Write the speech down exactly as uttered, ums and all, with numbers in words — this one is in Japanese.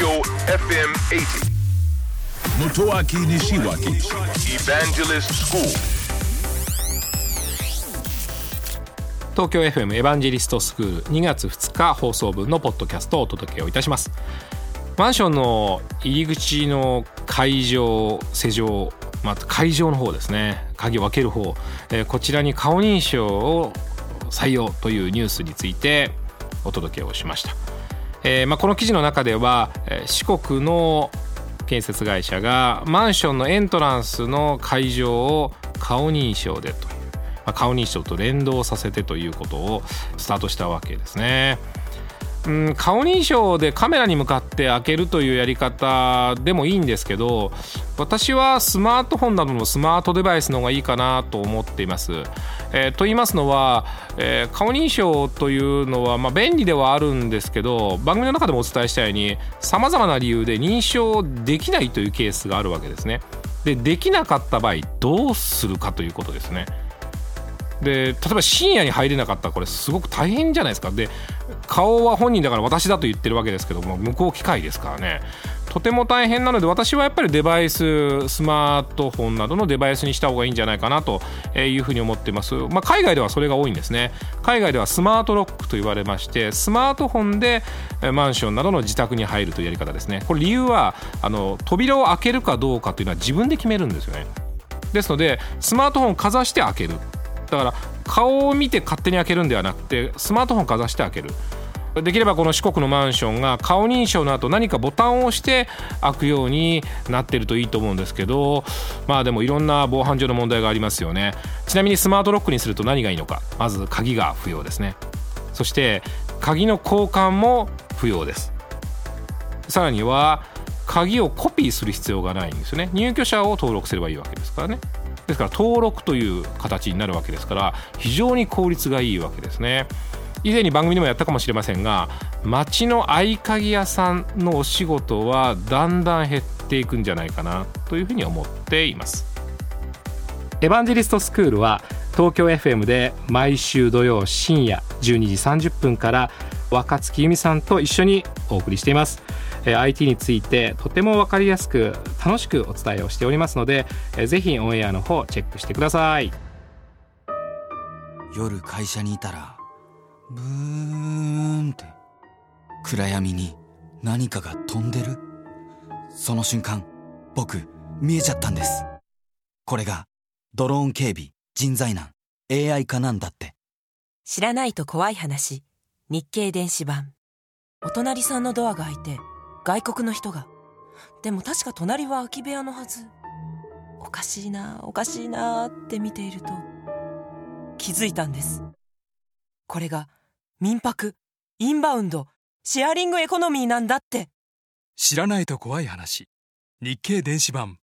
Tokyo エフエムはちじゅう Motoaki Nishiwaki Evangelist School。東京 エフエム エヴァンジリストスクールにがつふつか放送分のポッドキャストをお届けをいたします。マンションの入り口の開錠施錠、まあ、開錠の方ですね、鍵を開ける方、えー、こちらに顔認証を採用というニュースについてお届けをしました。えーまあ、この記事の中では四国の建設会社がマンションのエントランスの開錠を顔認証でという顔認証と連動させてということをスタートしたわけですね。うん、顔認証でカメラに向かって開けるというやり方でもいいんですけど、私はスマートフォンなどのスマートデバイスの方がいいかなと思っています。えー、と言いますのは、えー、顔認証というのは、まあ、便利ではあるんですけど、番組の中でもお伝えしたように様々な理由で認証できないというケースがあるわけですね。で、できなかった場合どうするかということですね。で、例えば深夜に入れなかったらこれすごく大変じゃないですか。で、顔は本人だから私だと言ってるわけですけども、向こう機械ですからね、とても大変なので、私はやっぱりデバイス、スマートフォンなどのデバイスにした方がいいんじゃないかなというふうに思ってます。まあ、海外ではそれが多いんですね。海外ではスマートロックと言われまして、スマートフォンでマンションなどの自宅に入るというやり方ですね。これ理由はあの扉を開けるかどうかというのは自分で決めるんですよね。ですのでスマートフォンをかざして開ける、だから顔を見て勝手に開けるんではなくて、スマートフォンかざして開ける。できればこの四国のマンションが顔認証の後何かボタンを押して開くようになってるといいと思うんですけど、まあでもいろんな防犯上の問題がありますよね。ちなみにスマートロックにすると何がいいのか、まず鍵が不要ですね。そして鍵の交換も不要です。さらには鍵をコピーする必要がないんですよね。入居者を登録すればいいわけですからね。ですから登録という形になるわけですから、非常に効率がいいわけですね。以前に番組でもやったかもしれませんが、街の合鍵屋さんのお仕事はだんだん減っていくんじゃないかなというふうに思っています。エヴァンジェリストスクールは東京 エフエム で毎週土曜深夜じゅうにじさんじゅっぷんから若月由美さんと一緒にお送りしています。アイティー についてとても分かりやすく楽しくお伝えをしておりますので、ぜひオンエアの方チェックしてください。夜会社にいたらブーンって、暗闇に何かが飛んでる、その瞬間僕見えちゃったんです。これがドローン警備、人材難、 エーアイ 化なんだって。知らないと怖い話、日経電子版。お隣さんのドアが開いて外国の人が、でも確か隣は空き部屋のはず、おかしいなおかしいなって見ていると気づいたんです。これが民泊、インバウンド、シェアリングエコノミーなんだって。知らないと怖い話、日経電子版。